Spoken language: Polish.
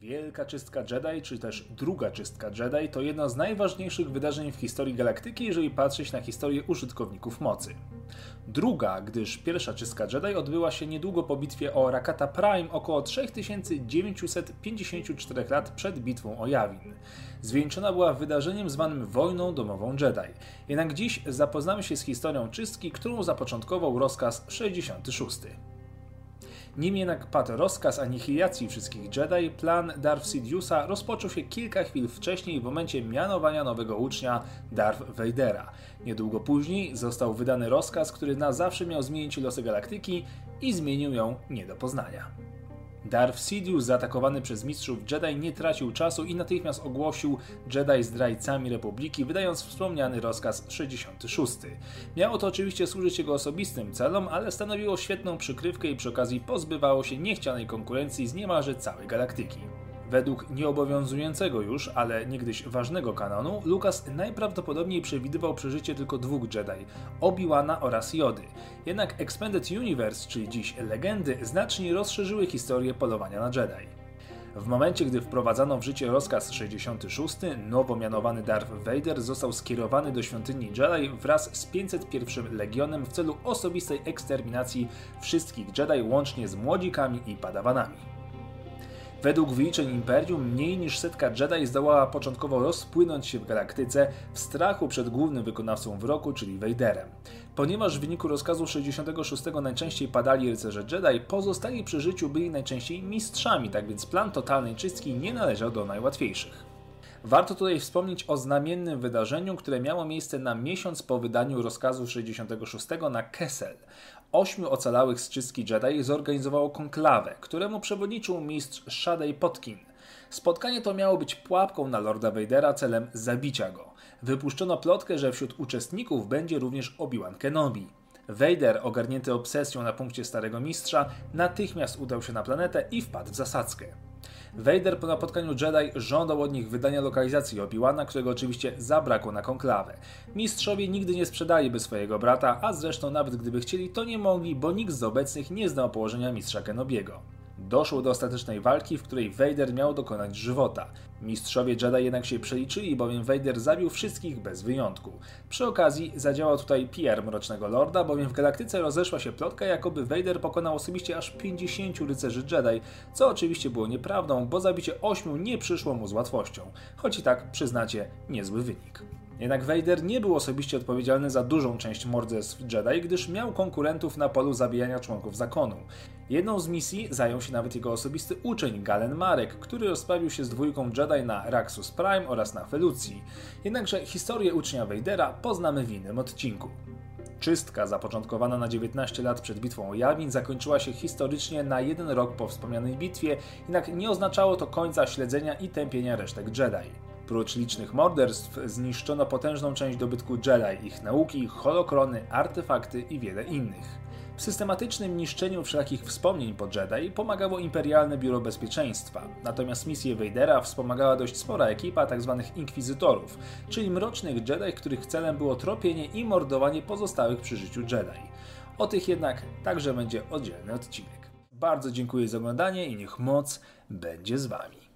Wielka czystka Jedi, czy też druga czystka Jedi, to jedno z najważniejszych wydarzeń w historii galaktyki, jeżeli patrzeć na historię użytkowników mocy. Druga, gdyż pierwsza czystka Jedi odbyła się niedługo po bitwie o Rakata Prime, około 3954 lat przed bitwą o Yavin. Zwieńczona była wydarzeniem zwanym Wojną Domową Jedi. Jednak dziś zapoznamy się z historią czystki, którą zapoczątkował rozkaz 66. Nim jednak padł rozkaz anihilacji wszystkich Jedi, plan Darth Sidiousa rozpoczął się kilka chwil wcześniej w momencie mianowania nowego ucznia Darth Vadera. Niedługo później został wydany rozkaz, który na zawsze miał zmienić losy galaktyki i zmienił ją nie do poznania. Darth Sidious, zaatakowany przez mistrzów Jedi, nie tracił czasu i natychmiast ogłosił Jedi zdrajcami Republiki, wydając wspomniany rozkaz 66. Miało to oczywiście służyć jego osobistym celom, ale stanowiło świetną przykrywkę i przy okazji pozbywało się niechcianej konkurencji z niemalże całej galaktyki. Według nieobowiązującego już, ale niegdyś ważnego kanonu, Lucas najprawdopodobniej przewidywał przeżycie tylko dwóch Jedi, Obi-Wana oraz Jody. Jednak Expanded Universe, czyli dziś legendy, znacznie rozszerzyły historię polowania na Jedi. W momencie, gdy wprowadzano w życie rozkaz 66, nowo mianowany Darth Vader został skierowany do świątyni Jedi wraz z 501 Legionem w celu osobistej eksterminacji wszystkich Jedi, łącznie z młodzikami i padawanami. Według wyliczeń Imperium mniej niż setka Jedi zdołała początkowo rozpłynąć się w galaktyce w strachu przed głównym wykonawcą wroku, czyli Vaderem. Ponieważ w wyniku rozkazu 66 najczęściej padali rycerze Jedi, pozostali przy życiu byli najczęściej mistrzami, tak więc plan totalnej czystki nie należał do najłatwiejszych. Warto tutaj wspomnieć o znamiennym wydarzeniu, które miało miejsce na miesiąc po wydaniu rozkazu 66 na Kessel. 8 ocalałych z czystki Jedi zorganizowało konklawę, któremu przewodniczył mistrz Shadei Potkin. Spotkanie to miało być pułapką na Lorda Vadera celem zabicia go. Wypuszczono plotkę, że wśród uczestników będzie również Obi-Wan Kenobi. Vader, ogarnięty obsesją na punkcie starego mistrza, natychmiast udał się na planetę i wpadł w zasadzkę. Vader po napotkaniu Jedi żądał od nich wydania lokalizacji Obi-Wana, którego oczywiście zabrakło na konklawę. Mistrzowie nigdy nie sprzedaliby swojego brata, a zresztą nawet gdyby chcieli, to nie mogli, bo nikt z obecnych nie znał położenia mistrza Kenobiego. Doszło do ostatecznej walki, w której Vader miał dokonać żywota. Mistrzowie Jedi jednak się przeliczyli, bowiem Vader zabił wszystkich bez wyjątku. Przy okazji zadziałał tutaj PR Mrocznego Lorda, bowiem w galaktyce rozeszła się plotka, jakoby Vader pokonał osobiście aż 50 rycerzy Jedi, co oczywiście było nieprawdą, bo zabicie 8 nie przyszło mu z łatwością. Choć i tak, przyznacie, niezły wynik. Jednak Vader nie był osobiście odpowiedzialny za dużą część morderstw Jedi, gdyż miał konkurentów na polu zabijania członków zakonu. Jedną z misji zajął się nawet jego osobisty uczeń Galen Marek, który rozprawił się z dwójką Jedi na Raxus Prime oraz na Felucji. Jednakże historię ucznia Vadera poznamy w innym odcinku. Czystka zapoczątkowana na 19 lat przed bitwą o Yavin zakończyła się historycznie na 1 rok po wspomnianej bitwie, jednak nie oznaczało to końca śledzenia i tępienia resztek Jedi. Prócz licznych morderstw zniszczono potężną część dobytku Jedi, ich nauki, holokrony, artefakty i wiele innych. W systematycznym niszczeniu wszelakich wspomnień po Jedi pomagało Imperialne Biuro Bezpieczeństwa, natomiast misję Vadera wspomagała dość spora ekipa tzw. Inkwizytorów, czyli mrocznych Jedi, których celem było tropienie i mordowanie pozostałych przy życiu Jedi. O tych jednak także będzie oddzielny odcinek. Bardzo dziękuję za oglądanie i niech moc będzie z Wami.